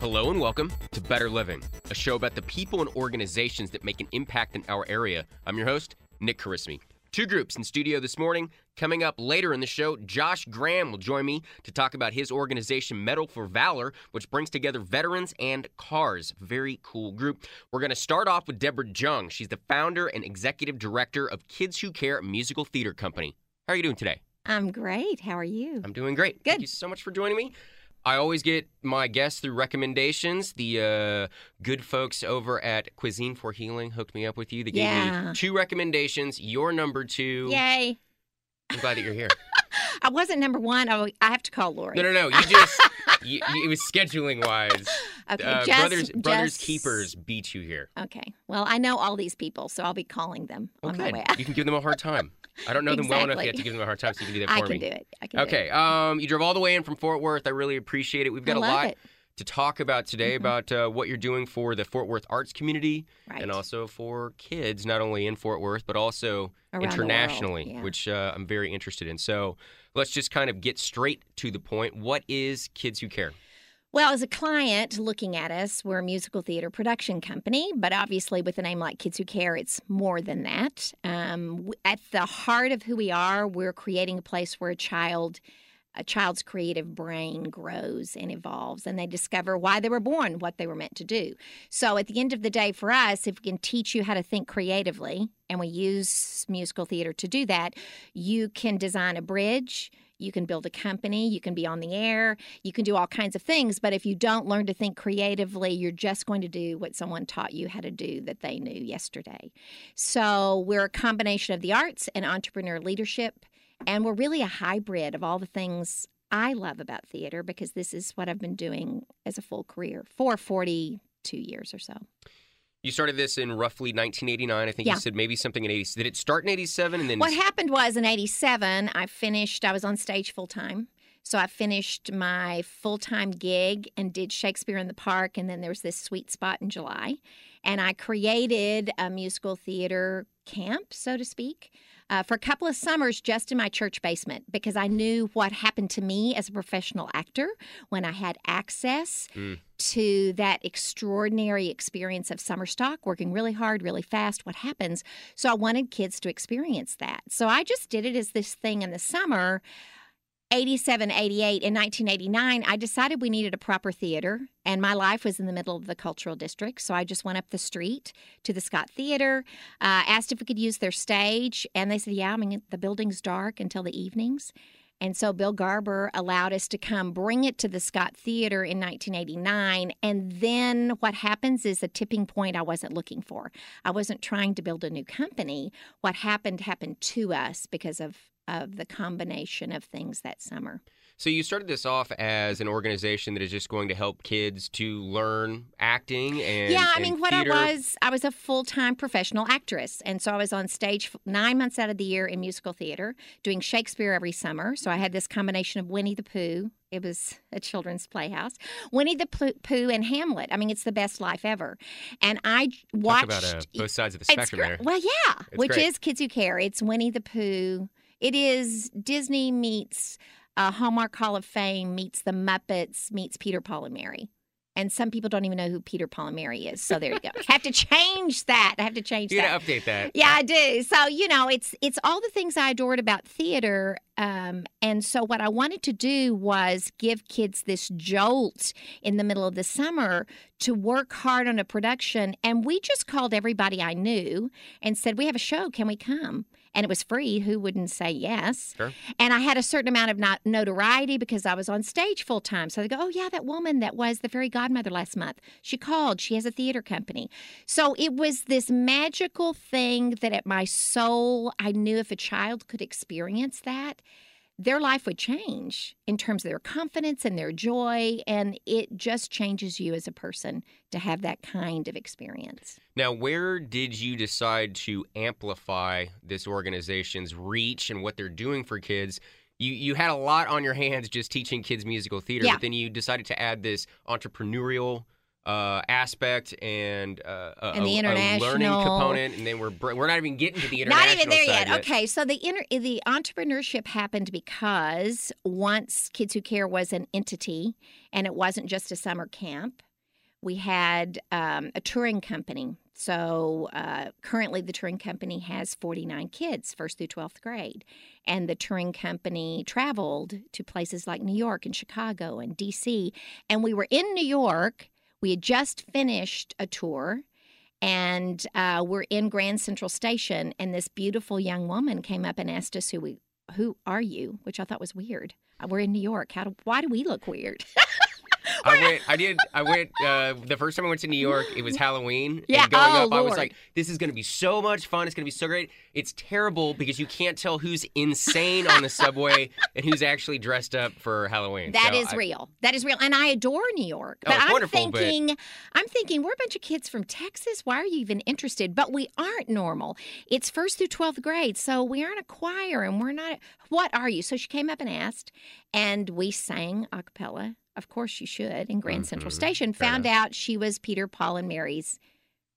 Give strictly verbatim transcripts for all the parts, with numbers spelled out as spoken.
Hello and welcome to Better Living, a show about the people and organizations that make an impact in our area. I'm your host, Nick Carissimi. Two groups in studio this morning. Coming up later in the show, Josh Graham will join me to talk about his organization, Metal for Valor, which brings together veterans and cars. Very cool group. We're going to start off with Deborah Jung. She's the founder and executive director of Kids Who Care Musical Theatre Company. How are you doing today? I'm great. How are you? I'm doing great. Good. Thank you so much for joining me. I always get my guests through recommendations. The uh, good folks over at Cuisine for Healing hooked me up with you. They gave yeah. me two recommendations. You're number two. Yay. I'm glad that you're here. I wasn't number one. Oh, I have to call Lori. No, no, no. You just, you, you, it was scheduling-wise. Okay, uh, just, Brothers, just... Brothers Keepers beat you here. Okay. Well, I know all these people, so I'll be calling them oh, on good. my way out. You can give them a hard time. I don't know exactly. them well enough yet to give them a hard time, so you can do that for me. I can me. do it. I can okay. do it. Um, you drove all the way in from Fort Worth. I really appreciate it. We've got I a lot it. to talk about today mm-hmm. about uh, what you're doing for the Fort Worth arts community right. and also for kids, not only in Fort Worth, but also around internationally, the world. Yeah. which uh, I'm very interested in. So let's just kind of get straight to the point. What is Kids Who Care? Well, as a client looking at us, we're a musical theater production company, but obviously with a name like Kids Who Care, it's more than that. Um, at the heart of who we are, we're creating a place where a child, a child's creative brain grows and evolves, and they discover why they were born, what they were meant to do. So at the end of the day for us, if we can teach you how to think creatively, and we use musical theater to do that, you can design a bridge. You can build a company, you can be on the air, you can do all kinds of things. But if you don't learn to think creatively, you're just going to do what someone taught you how to do that they knew yesterday. So we're a combination of the arts and entrepreneur leadership. And we're really a hybrid of all the things I love about theater, because this is what I've been doing as a full career for forty-two years or so. You started this in roughly nineteen eighty-nine. I think yeah. you said maybe something in eighty. Did it start in eighty-seven? And then what happened was in eighty-seven, I finished, I was on stage full time. So I finished my full time gig and did Shakespeare in the Park. And then there was this sweet spot in July. And I created a musical theater camp, so to speak, uh, for a couple of summers just in my church basement, because I knew what happened to me as a professional actor when I had access mm. to that extraordinary experience of summer stock, working really hard, really fast, what happens. So I wanted kids to experience that. So I just did it as this thing in the summer, eighty-seven, eighty-eight. In nineteen eighty-nine, I decided we needed a proper theater, and my life was in the middle of the cultural district. So I just went up the street to the Scott Theater, uh, asked if we could use their stage, and they said, yeah, I mean, the building's dark until the evenings. And so Bill Garber allowed us to come bring it to the Scott Theater in nineteen eighty-nine. And then what happens is a tipping point I wasn't looking for. I wasn't trying to build a new company. What happened happened to us because of, of the combination of things that summer. So you started this off as an organization that is just going to help kids to learn acting and Yeah, I and mean, what theater. I was, I was a full-time professional actress. And so I was on stage nine months out of the year in musical theater, doing Shakespeare every summer. So I had this combination of Winnie the Pooh. It was a children's playhouse. Winnie the Pooh and Hamlet. I mean, it's the best life ever. And I watched... Talk about uh, both sides of the spectrum there. Well, yeah, it's which great. is Kids Who Care. It's Winnie the Pooh. It is Disney meets... Uh, Hallmark Hall of Fame meets the Muppets meets Peter, Paul, and Mary. And some people don't even know who Peter, Paul, and Mary is. So there you go. I have to change that. I have to change You're that. You got to update that. Yeah, I do. So, you know, it's it's all the things I adored about theater. Um, and so what I wanted to do was give kids this jolt in the middle of the summer to work hard on a production. And we just called everybody I knew and said, we have a show. Can we come? and it was free, who wouldn't say yes? Sure. And I had a certain amount of not notoriety because I was on stage full time. So they go, oh, yeah, that woman that was the fairy godmother last month, she called. She has a theater company. So it was this magical thing that at my soul, I knew if a child could experience that, their life would change in terms of their confidence and their joy, and it just changes you as a person to have that kind of experience. Now, where did you decide to amplify this organization's reach and what they're doing for kids? You you had a lot on your hands just teaching kids musical theater, yeah. but then you decided to add this entrepreneurial Uh, aspect and, uh, and the a, international a learning component, and then we're we're not even getting to the international. Not even there yet. yet. Okay, so the inter- the entrepreneurship happened because once Kids Who Care was an entity, and it wasn't just a summer camp. We had um, a touring company. So uh, currently, the touring company has forty-nine kids, first through twelfth grade, and the touring company traveled to places like New York and Chicago and D C, and we were in New York. We had just finished a tour, and uh, we're in Grand Central Station, and this beautiful young woman came up and asked us, who we, who are you? Which I thought was weird. We're in New York. How do, why do we look weird? I went. I did. I went. Uh, the first time I went to New York, it was Halloween. Yeah. And going oh, up, Lord. I was like, "This is going to be so much fun. It's going to be so great." It's terrible because you can't tell who's insane on the subway and who's actually dressed up for Halloween. That so is I, real. That is real. And I adore New York. But oh, it's I'm wonderful, thinking, but... I'm thinking, we're a bunch of kids from Texas. Why are you even interested? But we aren't normal. It's first through twelfth grade, so we aren't a choir, and we're not. A, what are you? So she came up and asked, and we sang a cappella. Of course you should, in Grand mm-hmm. Central Station, Fair found enough. out she was Peter, Paul, and Mary's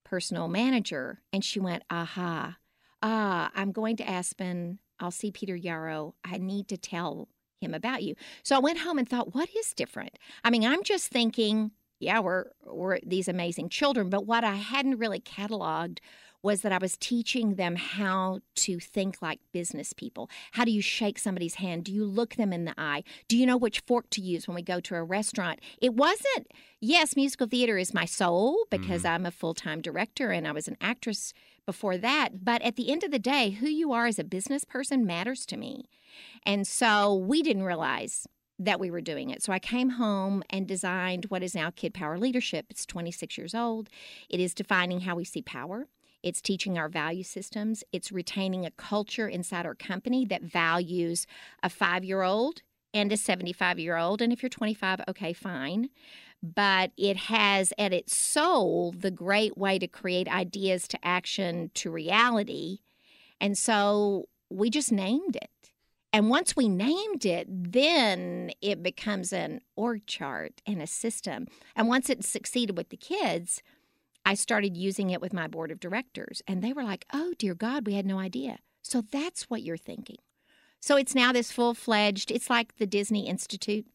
personal manager. And she went, aha, ah, I'm going to Aspen. I'll see Peter Yarrow. I need to tell him about you. So I went home and thought, what is different? I mean, I'm just thinking, yeah, we're, we're these amazing children. But what I hadn't really cataloged was that I was teaching them how to think like business people. How do you shake somebody's hand? Do you look them in the eye? Do you know which fork to use when we go to a restaurant? It wasn't, yes, musical theater is my soul because mm-hmm. I'm a full-time director and I was an actress before that. But at the end of the day, who you are as a business person matters to me. And so we didn't realize that we were doing it. So I came home and designed what is now Kid Power Leadership. It's twenty-six years old. It is defining how we see power. It's teaching our value systems. It's retaining a culture inside our company that values a five-year-old and a seventy-five-year-old. And if you're twenty-five, okay, fine. But it has at its soul the great way to create ideas to action to reality. And so we just named it. And once we named it, then it becomes an org chart and a system. And once it succeeded with the kids, I started using it with my board of directors, and they were like, oh, dear God, we had no idea. So that's what you're thinking. So it's now this full-fledged, it's like the Disney Institute.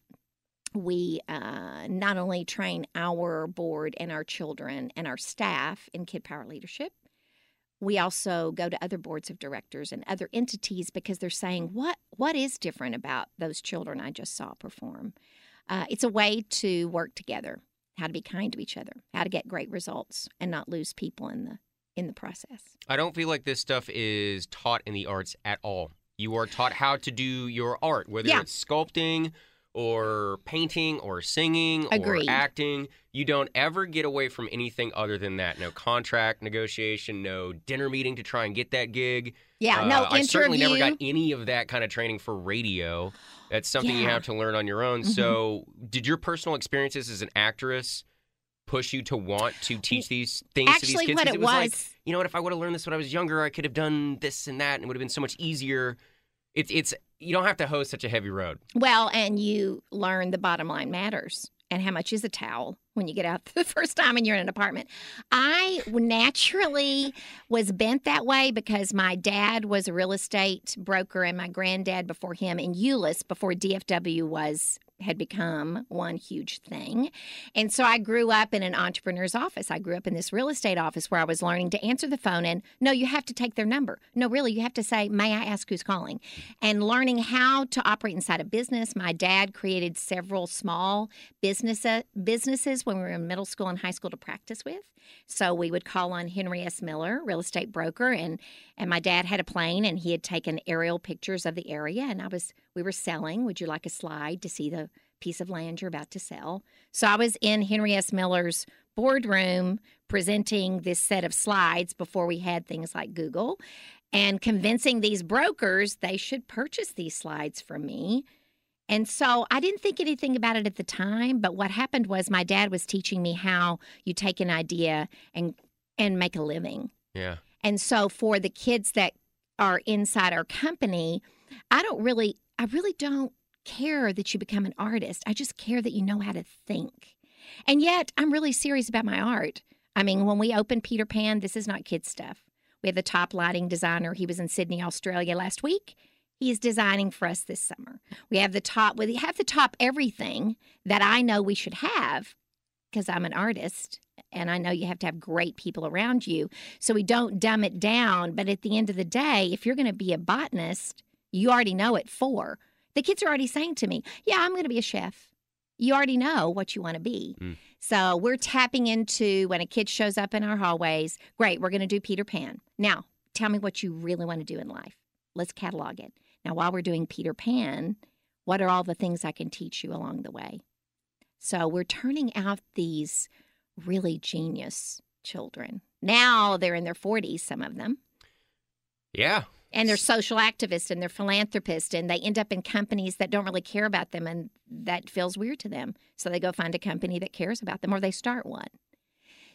We uh, not only train our board and our children and our staff in Kid Power Leadership, we also go to other boards of directors and other entities because they're saying, what what is different about those children I just saw perform? Uh, it's a way to work together. How to be kind to each other, how to get great results and not lose people in the in the process. I don't feel like this stuff is taught in the arts at all. You are taught how to do your art, whether yeah. it's sculpting or painting or singing Agreed. or acting. You don't ever get away from anything other than that. No contract negotiation, no dinner meeting to try and get that gig. Yeah, uh, no interview. I certainly never got any of that kind of training for radio. That's something yeah. you have to learn on your own. Mm-hmm. So did your personal experiences as an actress push you to want to teach these things Actually, to these kids? What it, it was, was like, you know what, if I would have learned this when I was younger, I could have done this and that, and it would have been so much easier. It's it's you don't have to hoe such a heavy road. Well, and you learn the bottom line matters and how much is a towel when you get out the first time and you're in an apartment. I naturally was bent that way because my dad was a real estate broker and my granddad before him in Euless before D F W was had become one huge thing. And so I grew up in an entrepreneur's office. I grew up in this real estate office where I was learning to answer the phone and, no, you have to take their number. No, really, you have to say, may I ask who's calling? And learning how to operate inside a business. My dad created several small business, uh, businesses when we were in middle school and high school to practice with. So we would call on Henry S. Miller, real estate broker, and and my dad had a plane, and he had taken aerial pictures of the area, and I was we were selling. Would you like a slide to see the piece of land you're about to sell? So I was in Henry S. Miller's boardroom presenting this set of slides before we had things like Google, and convincing these brokers they should purchase these slides from me. And so I didn't think anything about it at the time, but what happened was my dad was teaching me how you take an idea and and make a living. Yeah. And so for the kids that are inside our company, I don't really, I really don't care that you become an artist. I just care that you know how to think. And yet I'm really serious about my art. I mean, when we opened Peter Pan, this is not kid stuff. We had the top lighting designer. He was in Sydney, Australia last week. He is designing for us this summer. We have the top, we have the top everything that I know we should have because I'm an artist and I know you have to have great people around you. So we don't dumb it down. But at the end of the day, if you're going to be a botanist, you already know at four. The kids are already saying to me, yeah, I'm going to be a chef. You already know what you want to be. Mm. So we're tapping into when a kid shows up in our hallways, great, we're going to do Peter Pan. Now, tell me what you really want to do in life. Let's catalog it. Now, while we're doing Peter Pan, what are all the things I can teach you along the way? So we're turning out these really genius children. Now they're in their forties, some of them. Yeah. And they're social activists and they're philanthropists, and they end up in companies that don't really care about them, and that feels weird to them. So they go find a company that cares about them, or they start one.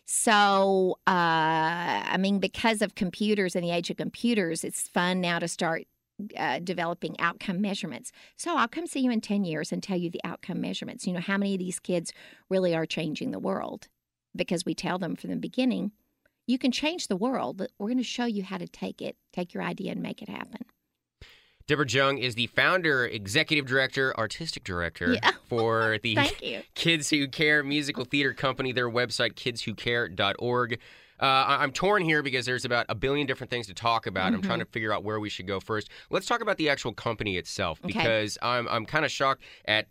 So, uh, I mean, because of computers and the age of computers, it's fun now to start Uh, developing outcome measurements. So I'll come see you in ten years and tell you the outcome measurements. You know, how many of these kids really are changing the world? Because we tell them from the beginning, you can change the world, but we're going to show you how to take it, take your idea and make it happen. Deborah Jung is the founder, executive director, artistic director yeah. for the Kids Who Care Musical Theater Company, their website, kids who care dot org. Uh, I'm torn here because there's about a billion different things to talk about. Mm-hmm. I'm trying to figure out where we should go first. Let's talk about the actual company itself, okay, because I'm I'm kind of shocked at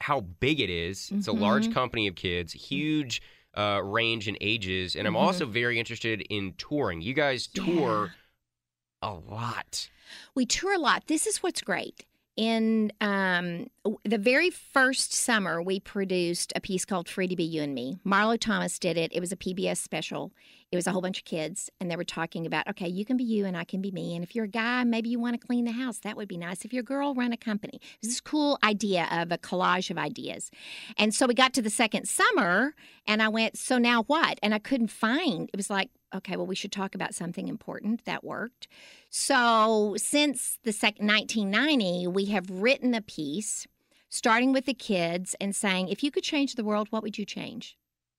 how big it is. Mm-hmm. It's a large company of kids, huge uh, range in ages, and I'm mm-hmm. also very interested in touring. You guys tour yeah. a lot. We tour a lot. This is what's great. In um, the very first summer, we produced a piece called Free to Be You and Me. Marlo Thomas did it. It was a P B S special. It was a whole bunch of kids, and they were talking about, okay, you can be you and I can be me. And if you're a guy, maybe you want to clean the house. That would be nice. If you're a girl, run a company. It was this cool idea of a collage of ideas. And so we got to the second summer, and I went, so now what? And I couldn't find. It was like, okay, well, we should talk about something important that worked. So since the second nineteen ninety, we have written a piece starting with the kids and saying, if you could change the world, what would you change?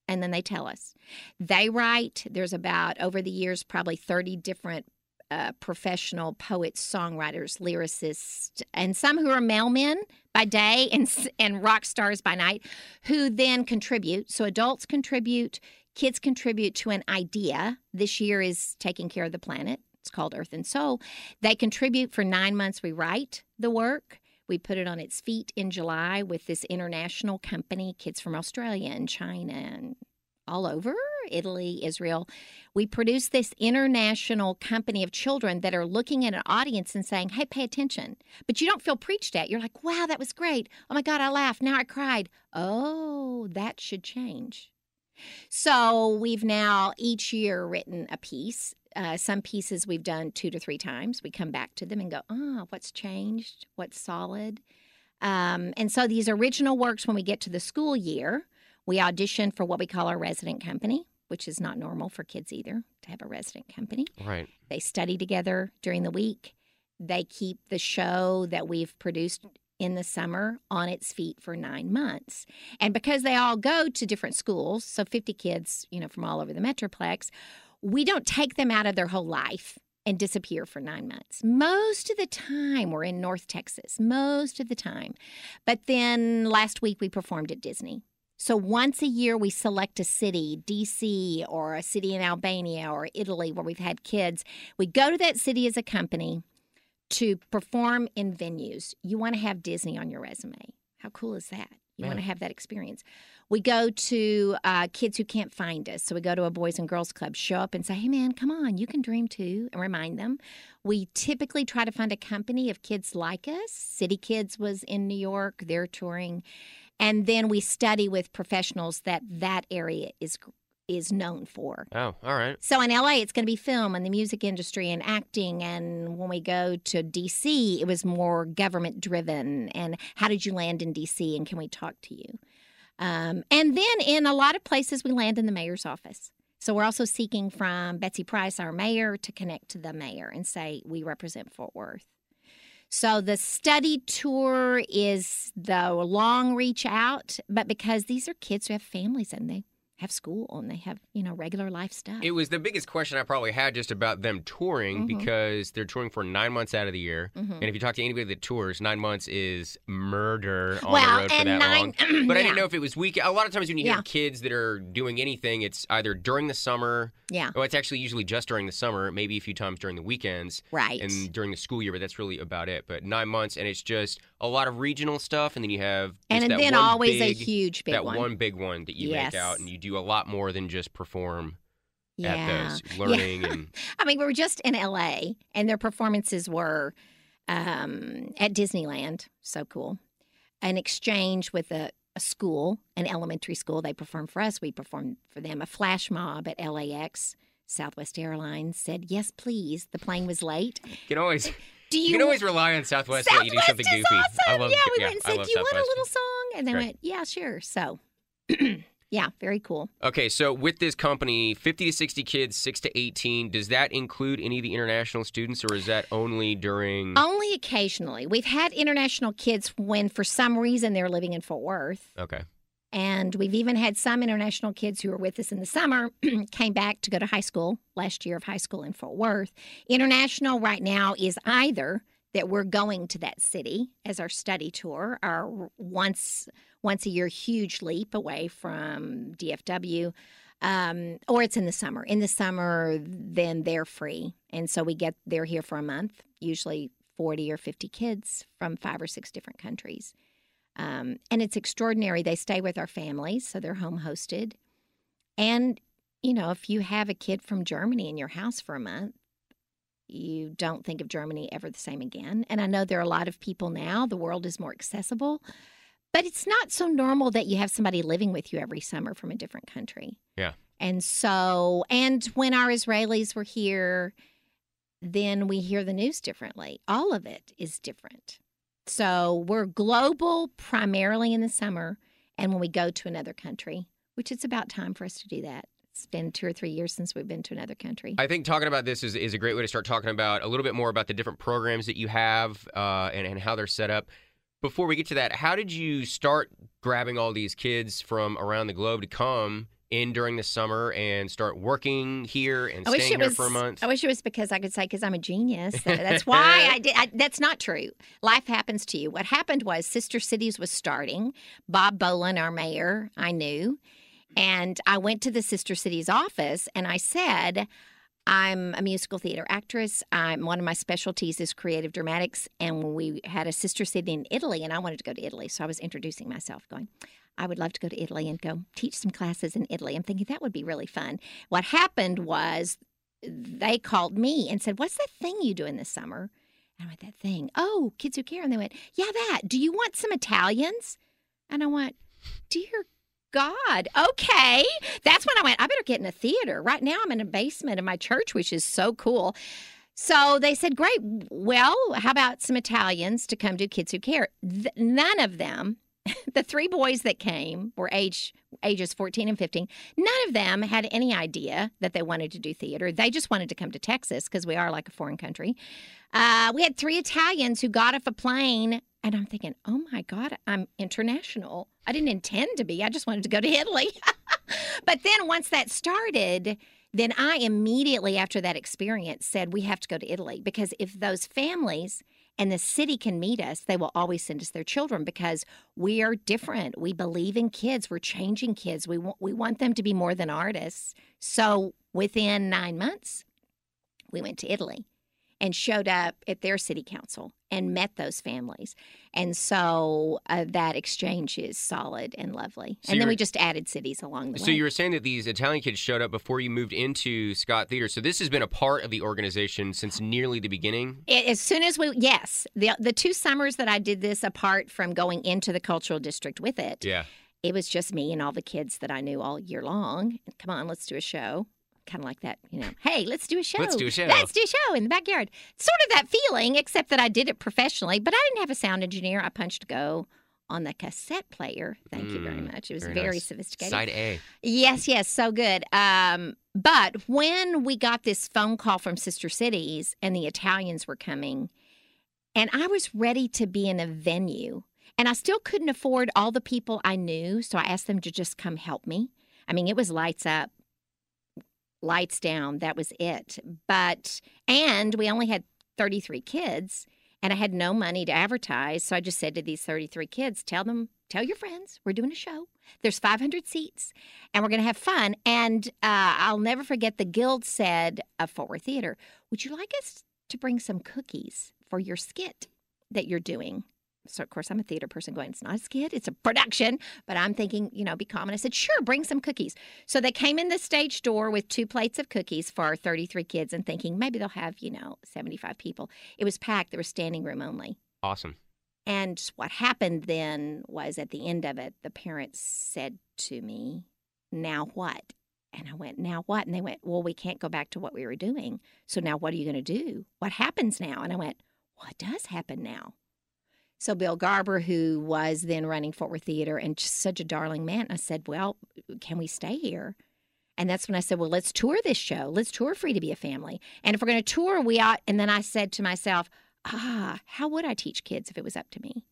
And then they tell us. They write. There's about, over the years, probably thirty different uh, professional poets, songwriters, lyricists, and some who are mailmen by day and, and rock stars by night, who then contribute. So adults contribute. Kids contribute to an idea. This year is taking care of the planet. It's called Earth and Soul. They contribute for nine months. We write the work. We put it on its feet in July with this international company, kids from Australia and China and all over, Italy, Israel. We produce this international company of children that are looking at an audience and saying, hey, pay attention. But you don't feel preached at. You're like, wow, that was great. Oh, my God, I laughed. Now I cried. Oh, that should change. So we've now each year written a piece. Uh, some pieces we've done two to three times. We come back to them and go, oh, what's changed? What's solid? Um, and so these original works, when we get to the school year, we audition for what we call our resident company, which is not normal for kids either to have a resident company. Right. They study together during the week. They keep the show that we've produced in the summer on its feet for nine months. And because they all go to different schools, so fifty kids, you know, from all over the Metroplex, we don't take them out of their whole life and disappear for nine months. Most of the time we're in North Texas, most of the time. But then last week we performed at Disney. So once a year we select a city, D C or a city in Albania or Italy where we've had kids. We go to that city as a company to perform in venues. You want to have Disney on your resume. How cool is that? You want to have that experience. We go to uh, Kids Who Can't Find Us. So we go to a Boys and Girls Club, show up and say, hey, man, come on, you can dream too, and remind them. We typically try to find a company of kids like us. City Kids was in New York. They're touring. And then we study with professionals that that area is is known for. Oh, all right. So in L A, it's going to be film and the music industry and acting. And when we go to D C, it was more government-driven. And how did you land in D C? And can we talk to you? Um, and then in a lot of places, we land in the mayor's office. So we're also seeking from Betsy Price, our mayor, to connect to the mayor and say, we represent Fort Worth. So the study tour is the long reach out, but because these are kids who have families and they have school and they have, you know, regular life stuff. It was the biggest question I probably had just about them touring mm-hmm. because they're touring for nine months out of the year. Mm-hmm. And if you talk to anybody that tours, nine months is murder on well, the road for that nine, long. But yeah. I didn't know if it was week. A lot of times when you yeah. hear kids that are doing anything, it's either during the summer. Yeah. Well, it's actually usually just during the summer, maybe a few times during the weekends. Right. And during the school year, but that's really about it. But nine months and it's just a lot of regional stuff, and then you have just and that then one always big, a huge big that one. one big one that you yes. make out, and you do a lot more than just perform yeah. at those learning. Yeah. And I mean, we were just in L A, and their performances were um, at Disneyland, so cool. An exchange with a, a school, an elementary school. They performed for us; we performed for them. A flash mob at L A X. Southwest Airlines said, "Yes, please." The plane was late. You can always. Do you, you can always rely on Southwest, Southwest when you do something goofy. Awesome. I love, yeah, we yeah, went and said, do you Southwest. want a little song? And they Great. went, yeah, sure. So, yeah, very cool. Okay, so with this company, fifty to sixty kids, six to eighteen, does that include any of the international students, or is that only during? Only occasionally. We've had international kids when, for some reason, they're living in Fort Worth. Okay. And we've even had some international kids who were with us in the summer, came back to go to high school, last year of high school in Fort Worth. International right now is either that we're going to that city as our study tour, our once once a year huge leap away from D F W, um, or it's in the summer. In the summer, then they're free. And so we get they're here for a month, usually forty or fifty kids from five or six different countries. Um, and it's extraordinary. They stay with our families, so they're home-hosted. And, you know, if you have a kid from Germany in your house for a month, you don't think of Germany ever the same again. And I know there are a lot of people now. The world is more accessible. But it's not so normal that you have somebody living with you every summer from a different country. Yeah. And so, and when our Israelis were here, then we hear the news differently. All of it is different. So we're global primarily in the summer, and when we go to another country, which it's about time for us to do that. It's been two or three years since we've been to another country. I think talking about this is, is a great way to start talking about a little bit more about the different programs that you have uh, and, and how they're set up. Before we get to that, how did you start grabbing all these kids from around the globe to come in during the summer and start working here and staying here was, for a month? I wish it was because I could say, because I'm a genius. That's why I did. I, that's not true. Life happens to you. What happened was Sister Cities was starting. Bob Bolin, our mayor, I knew. And I went to the Sister Cities office and I said, I'm a musical theater actress. I'm one of my specialties is creative dramatics. And we had a sister city in Italy and I wanted to go to Italy. So I was introducing myself going, I would love to go to Italy and go teach some classes in Italy. I'm thinking that would be really fun. What happened was they called me and said, what's that thing you do in the summer? And I went, that thing. Oh, Kids Who Care. And they went, yeah, that. Do you want some Italians? And I went, dear God, okay. That's when I went, I better get in a theater. Right now I'm in a basement of my church, which is so cool. So they said, great. Well, how about some Italians to come do Kids Who Care? Th- none of them. The three boys that came were age, ages fourteen and fifteen. None of them had any idea that they wanted to do theater. They just wanted to come to Texas because we are like a foreign country. Uh, we had three Italians who got off a plane, and I'm thinking, oh, my God, I'm international. I didn't intend to be. I just wanted to go to Italy. But then once that started, Then I immediately after that experience said, we have to go to Italy, because if those families and the city can meet us, they will always send us their children, because we are different. We believe in kids. We're changing kids. We want, we want them to be more than artists. So within nine months, we went to Italy and showed up at their city council and met those families. And so uh, that exchange is solid and lovely. So and then we just added cities along the so way. So you were saying that these Italian kids showed up before you moved into Scott Theater. So this has been a part of the organization since nearly the beginning? As soon as we, yes. The, the two summers that I did this, apart from going into the cultural district with it, yeah. it was just me and all the kids that I knew all year long. Come on, let's do a show. Kind of like that, you know, hey, let's do a show. Let's do a show. Let's do a show in the backyard. Sort of that feeling, except that I did it professionally, but I didn't have a sound engineer. I punched go on the cassette player. Thank mm, you very much. It was very, very nice. Sophisticated. Side A. Yes, yes, so good. Um, but when we got this phone call from Sister Cities and the Italians were coming, and I was ready to be in a venue, and I still couldn't afford all the people I knew, so I asked them to just come help me. I mean, it was lights up, lights down. That was it. But, and we only had thirty-three kids, and I had no money to advertise. So I just said to these thirty-three kids, tell them, tell your friends, we're doing a show. There's five hundred seats, and we're going to have fun. And uh, I'll never forget, the Guild said of Fort Worth Theater, would you like us to bring some cookies for your skit that you're doing? So, of course, I'm a theater person going, it's not a skit, it's a production. But I'm thinking, you know, be calm. And I said, sure, bring some cookies. So they came in the stage door with two plates of cookies for our thirty-three kids, and thinking maybe they'll have, you know, seventy-five people. It was packed. There was standing room only. Awesome. And what happened then was, at the end of it, the parents said to me, now what? And I went, now what? And they went, well, we can't go back to what we were doing. So now what are you going to do? What happens now? And I went, what does happen now? So Bill Garber, who was then running Fort Worth Theater, and just such a darling man, I said, well, can we stay here? And that's when I said, well, let's tour this show. Let's tour Free to Be a Family. And if we're going to tour, we ought. And then I said to myself, ah, how would I teach kids if it was up to me?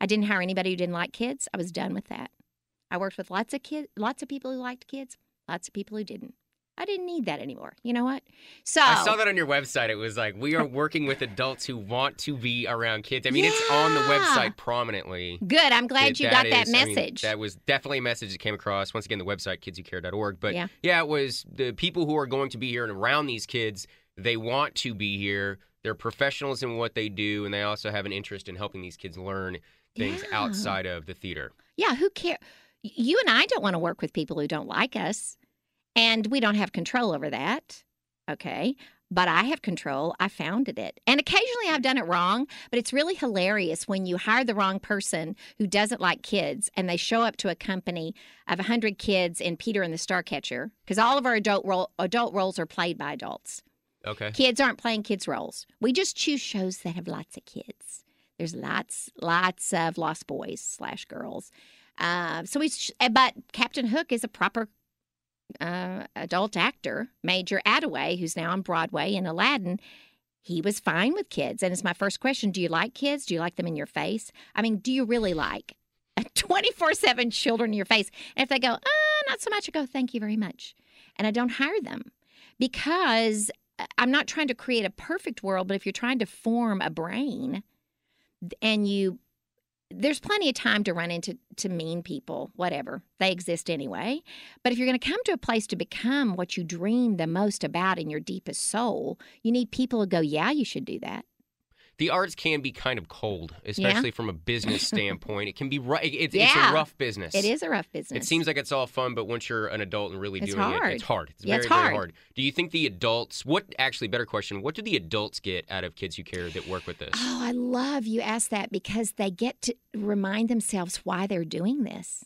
I didn't hire anybody who didn't like kids. I was done with that. I worked with lots of kids, lots of people who liked kids, lots of people who didn't. I didn't need that anymore. You know what? So I saw that on your website. It was like, we are working with adults who want to be around kids. I mean, yeah. It's on the website prominently. Good. I'm glad it, you that got that is, message. I mean, that was definitely a message that came across. Once again, the website, kids who care dot org. But yeah. yeah, it was the people who are going to be here and around these kids, they want to be here. They're professionals in what they do, and they also have an interest in helping these kids learn things yeah. outside of the theater. Yeah, who cares? You and I don't want to work with people who don't like us. And we don't have control over that, okay? But I have control. I founded it. And occasionally I've done it wrong, but it's really hilarious when you hire the wrong person who doesn't like kids, and they show up to a company of one hundred kids in Peter and the Starcatcher, because all of our adult role, adult roles are played by adults. Okay. Kids aren't playing kids' roles. We just choose shows that have lots of kids. There's lots, lots of lost boys slash girls. Uh, so we, but Captain Hook is a proper Uh, adult actor. Major Attaway, who's now on Broadway in Aladdin, he was fine with kids. And it's my first question, do you like kids? Do you like them in your face? I mean, do you really like twenty-four seven children in your face? And if they go, oh, not so much, I go, thank you very much. And I don't hire them, because I'm not trying to create a perfect world, but if you're trying to form a brain, and you, there's plenty of time to run into to mean people, whatever. They exist anyway. But if you're going to come to a place to become what you dream the most about in your deepest soul, you need people who go, yeah, you should do that. The arts can be kind of cold, especially yeah. from a business standpoint. It can be rough. It's, yeah. it's a rough business. It is a rough business. It seems like it's all fun, but once you're an adult and really it's doing hard. it, it's hard. It's yeah, very, it's hard. very hard. Do you think the adults, what, actually, better question, what do the adults get out of Kids Who Care that work with this? Oh, I love you asked that, because they get to remind themselves why they're doing this.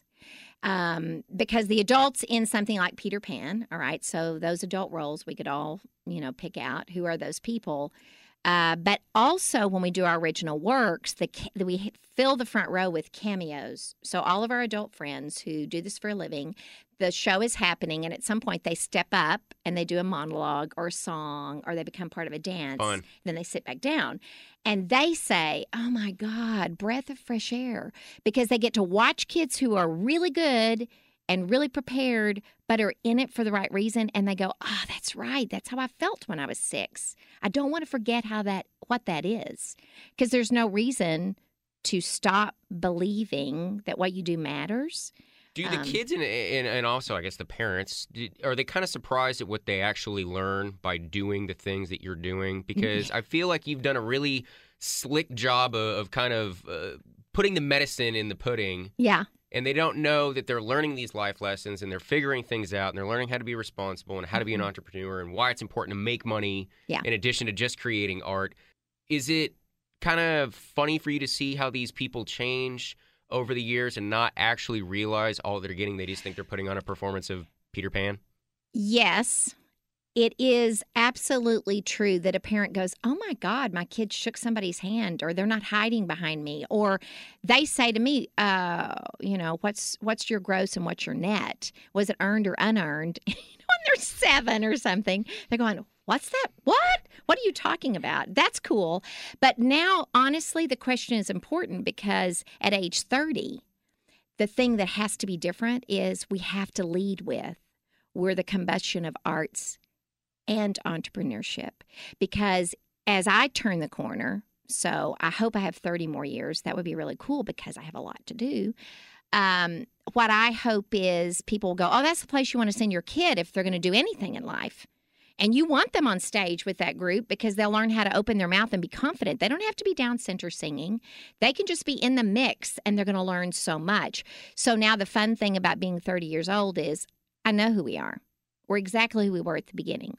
Um, because the adults in something like Peter Pan, all right, so those adult roles we could all, you know, pick out who are those people. Uh, but also, when we do our original works, the, we fill the front row with cameos. So all of our adult friends who do this for a living, the show is happening, and at some point they step up and they do a monologue or a song, or they become part of a dance. Fun. Then they sit back down. And they say, oh, my God, breath of fresh air, because they get to watch kids who are really good and really prepared, but are in it for the right reason. And they go, ah, oh, that's right. That's how I felt when I was six. I don't want to forget how that, what that is, because there's no reason to stop believing that what you do matters. Do the um, kids and, and and also, I guess, the parents, are they kind of surprised at what they actually learn by doing the things that you're doing? Because I feel like you've done a really slick job of, of kind of uh, putting the medicine in the pudding. Yeah. And they don't know that they're learning these life lessons and they're figuring things out and they're learning how to be responsible and how to be an entrepreneur and why it's important to make money yeah. in addition to just creating art. Is it kind of funny for you to see how these people change over the years and not actually realize all they're getting? They just think they're putting on a performance of Peter Pan? Yes. It is absolutely true that a parent goes, oh, my God, my kid shook somebody's hand, or they're not hiding behind me. Or they say to me, uh, you know, what's what's your gross and what's your net? Was it earned or unearned? You know, when they're seven or something, they're going, what's that? What? What are you talking about? That's cool. But now, honestly, the question is important because at age thirty, the thing that has to be different is we have to lead with, we're the combustion of arts and entrepreneurship, because as I turn the corner, so I hope I have thirty more years. That would be really cool because I have a lot to do. Um, what I hope is people go, oh, that's the place you want to send your kid if they're going to do anything in life. And you want them on stage with that group because they'll learn how to open their mouth and be confident. They don't have to be down center singing. They can just be in the mix and they're going to learn so much. So now the fun thing about being thirty years old is I know who we are. We're exactly who we were at the beginning.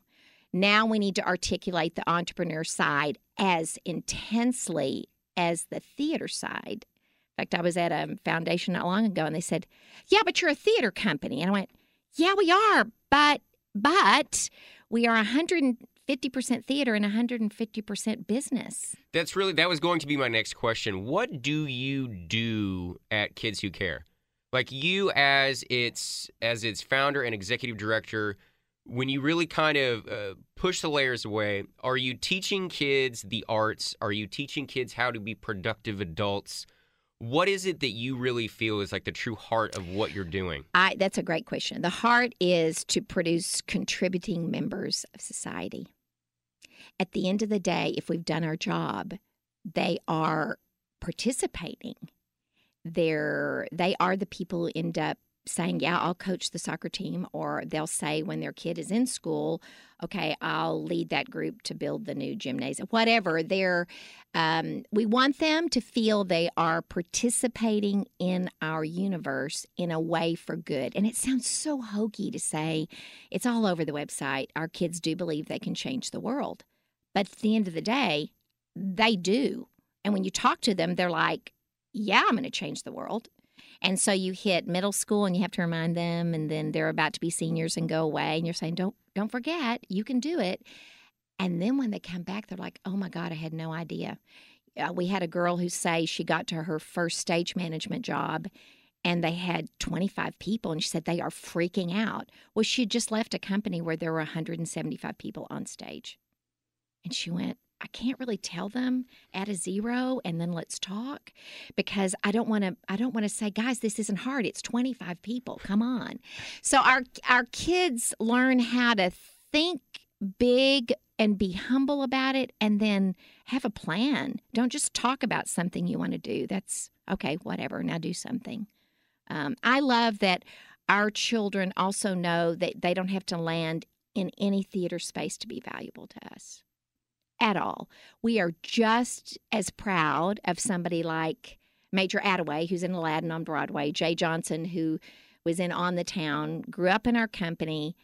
Now we need to articulate the entrepreneur side as intensely as the theater side. In fact, I was at a foundation not long ago, and they said, yeah, but you're a theater company. And I went, yeah, we are, but but we are one hundred fifty percent theater and one hundred fifty percent business. That's really, that was going to be my next question. What do you do at Kids Who Care? Like you as its as its founder and executive director, when you really kind of uh, push the layers away, are you teaching kids the arts? Are you teaching kids how to be productive adults? What is it that you really feel is like the true heart of what you're doing? I, that's a great question. The heart is to produce contributing members of society. At the end of the day, if we've done our job, they are participating. They're, they are the people who end up saying, yeah, I'll coach the soccer team, or they'll say when their kid is in school, okay, I'll lead that group to build the new gymnasium, whatever. They're, um, we want them to feel they are participating in our universe in a way for good. And it sounds so hokey to say, it's all over the website. Our kids do believe they can change the world. But at the end of the day, they do. And when you talk to them, they're like, yeah, I'm going to change the world. And so you hit middle school and you have to remind them, and then they're about to be seniors and go away, and you're saying, don't don't forget, you can do it. And then when they come back, they're like, oh, my God, I had no idea. Uh, we had a girl who say she got to her first stage management job, and they had twenty-five people, and she said they are freaking out. Well, she had just left a company where there were one hundred seventy-five people on stage. And she went, I can't really tell them, add a zero and then let's talk, because I don't want to I don't want to say, guys, this isn't hard. It's twenty-five people. Come on. So our our kids learn how to think big and be humble about it, and then have a plan. Don't just talk about something you want to do. That's okay, whatever. Now do something. Um, I love that our children also know that they don't have to land in any theater space to be valuable to us. At all. We are just as proud of somebody like Major Attaway, who's in Aladdin on Broadway, Jay Johnson, who was in On the Town, grew up in our company.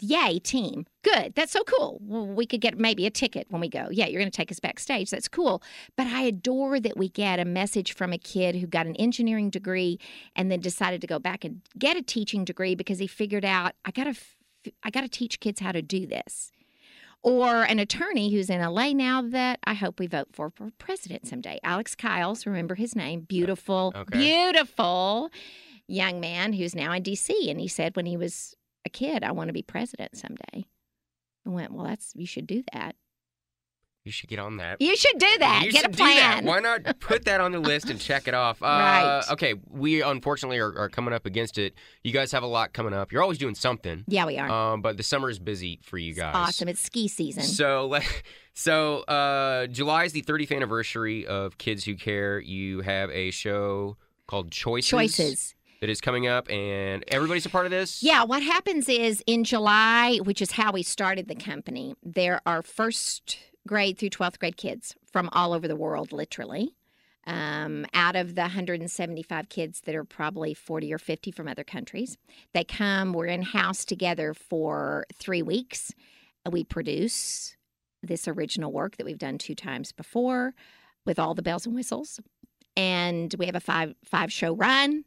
Yay, team. Good. That's so cool. We could get maybe a ticket when we go. Yeah, you're going to take us backstage. That's cool. But I adore that we get a message from a kid who got an engineering degree and then decided to go back and get a teaching degree because he figured out, I got to I got to teach kids how to do this. Or an attorney who's in L A now that I hope we vote for for president someday. Alex Kiles, remember his name, beautiful, okay. beautiful young man who's now in D C And he said when he was a kid, I want to be president someday. I went, well, that's you should do that. You should get on that. You should do that. You get a plan. Why not put that on the list and check it off? Uh, right. Okay, we unfortunately are, are coming up against it. You guys have a lot coming up. You're always doing something. Yeah, we are. Um, but the summer is busy for you guys. It's awesome. It's ski season. So, so uh, July is the thirtieth anniversary of Kids Who Care. You have a show called Choices. Choices. That is coming up, and everybody's a part of this? Yeah, what happens is in July, which is how we started the company, there are first grade through twelfth grade kids from all over the world, literally. Um, out of the one hundred seventy-five kids that are probably forty or fifty from other countries, they come, we're in-house together for three weeks. We produce this original work that we've done two times before with all the bells and whistles, and we have a five, five show run.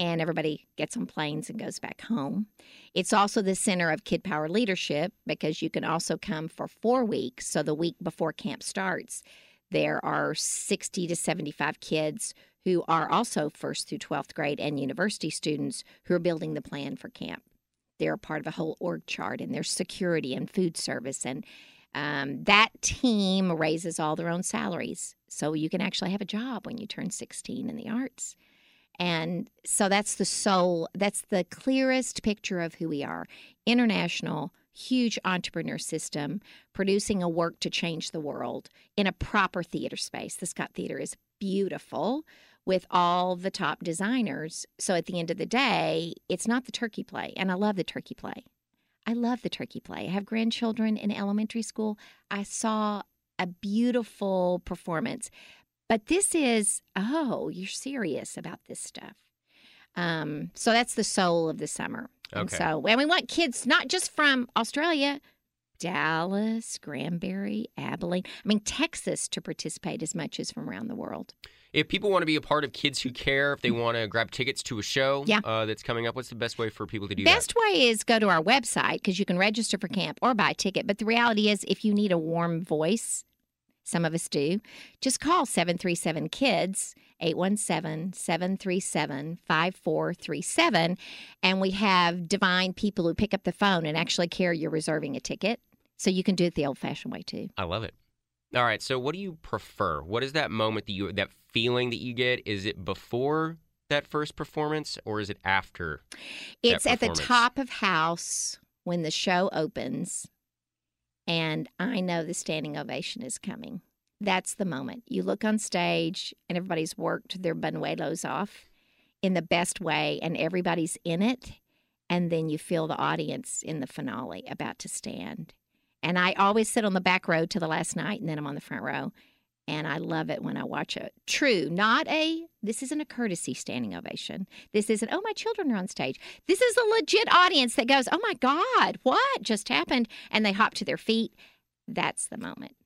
And everybody gets on planes and goes back home. It's also the center of Kid Power Leadership because you can also come for four weeks. So the week before camp starts, there are sixty to seventy-five kids who are also first through twelfth grade and university students who are building the plan for camp. They're part of a whole org chart, and there's security and food service. And um, that team raises all their own salaries. So you can actually have a job when you turn sixteen in the arts. And so that's the soul, that's the clearest picture of who we are. International, huge entrepreneur system, producing a work to change the world in a proper theater space. The Scott Theater is beautiful with all the top designers. So at the end of the day, it's not the turkey play. And I love the turkey play. I love the turkey play. I have grandchildren in elementary school. I saw a beautiful performance. But this is, oh, you're serious about this stuff. Um, so that's the soul of the summer. Okay. And so, and we want kids not just from Australia, Dallas, Granbury, Abilene, I mean, Texas to participate as much as from around the world. If people want to be a part of Kids Who Care, if they want to grab tickets to a show yeah. uh, that's coming up, what's the best way for people to do best that? Best way is go to our website because you can register for camp or buy a ticket. But the reality is if you need a warm voice, some of us do, just call seven three seven KIDS, eight one seven, seven three seven, five four three seven, and we have divine people who pick up the phone and actually care you're reserving a ticket. So you can do it the old-fashioned way, too. I love it. All right, so what do you prefer? What is that moment, that you, that feeling that you get? Is it before that first performance, or is it after? It's at the top of house when the show opens. And I know the standing ovation is coming. That's the moment. You look on stage and everybody's worked their buñuelos off in the best way and everybody's in it. And then you feel the audience in the finale about to stand. And I always sit on the back row to the last night and then I'm on the front row. And I love it when I watch it. True, not a, this isn't a courtesy standing ovation. This isn't, oh, my children are on stage. This is a legit audience that goes, oh, my God, what just happened? And they hop to their feet. That's the moment.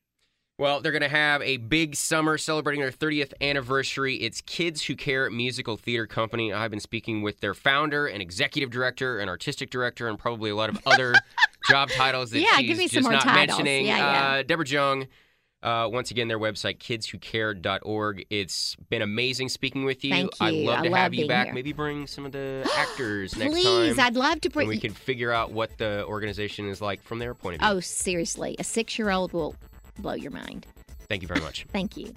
Well, they're going to have a big summer celebrating their thirtieth anniversary. It's Kids Who Care Musical Theatre Company. I've been speaking with their founder and executive director and artistic director and probably a lot of other job titles that yeah, she's give me some just more not titles. mentioning. Yeah, yeah. Uh, Deborah Jung. Uh, once again, their website, kids who care dot org. It's been amazing speaking with you. Thank you. I'd love I to love have you back. Here. Maybe bring some of the actors next Please, time. Please, I'd love to bring... And we can figure out what the organization is like from their point of view. Oh, seriously. A six-year-old will blow your mind. Thank you very much. Thank you.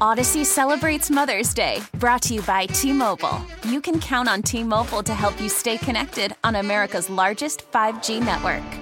Odyssey celebrates Mother's Day, brought to you by T-Mobile. You can count on T-Mobile to help you stay connected on America's largest five G network.